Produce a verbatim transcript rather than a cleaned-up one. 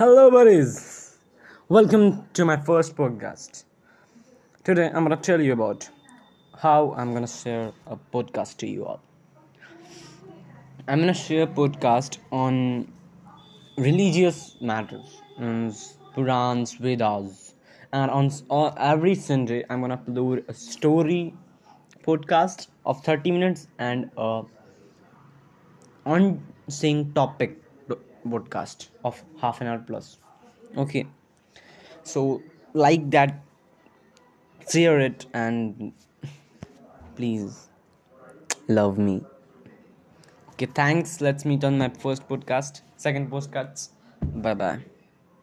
Hello buddies, welcome to my first podcast. Today I'm gonna tell you about how I'm gonna share a podcast to you all. I'm gonna share a podcast on religious matters, Purans, Vedas, and on, on every Sunday I'm gonna upload a story podcast of thirty minutes and a on same topic podcast of half an hour plus. Okay, so like that, share it, and please love me. Okay, thanks. Let's meet on my first podcast, second podcast. Bye bye.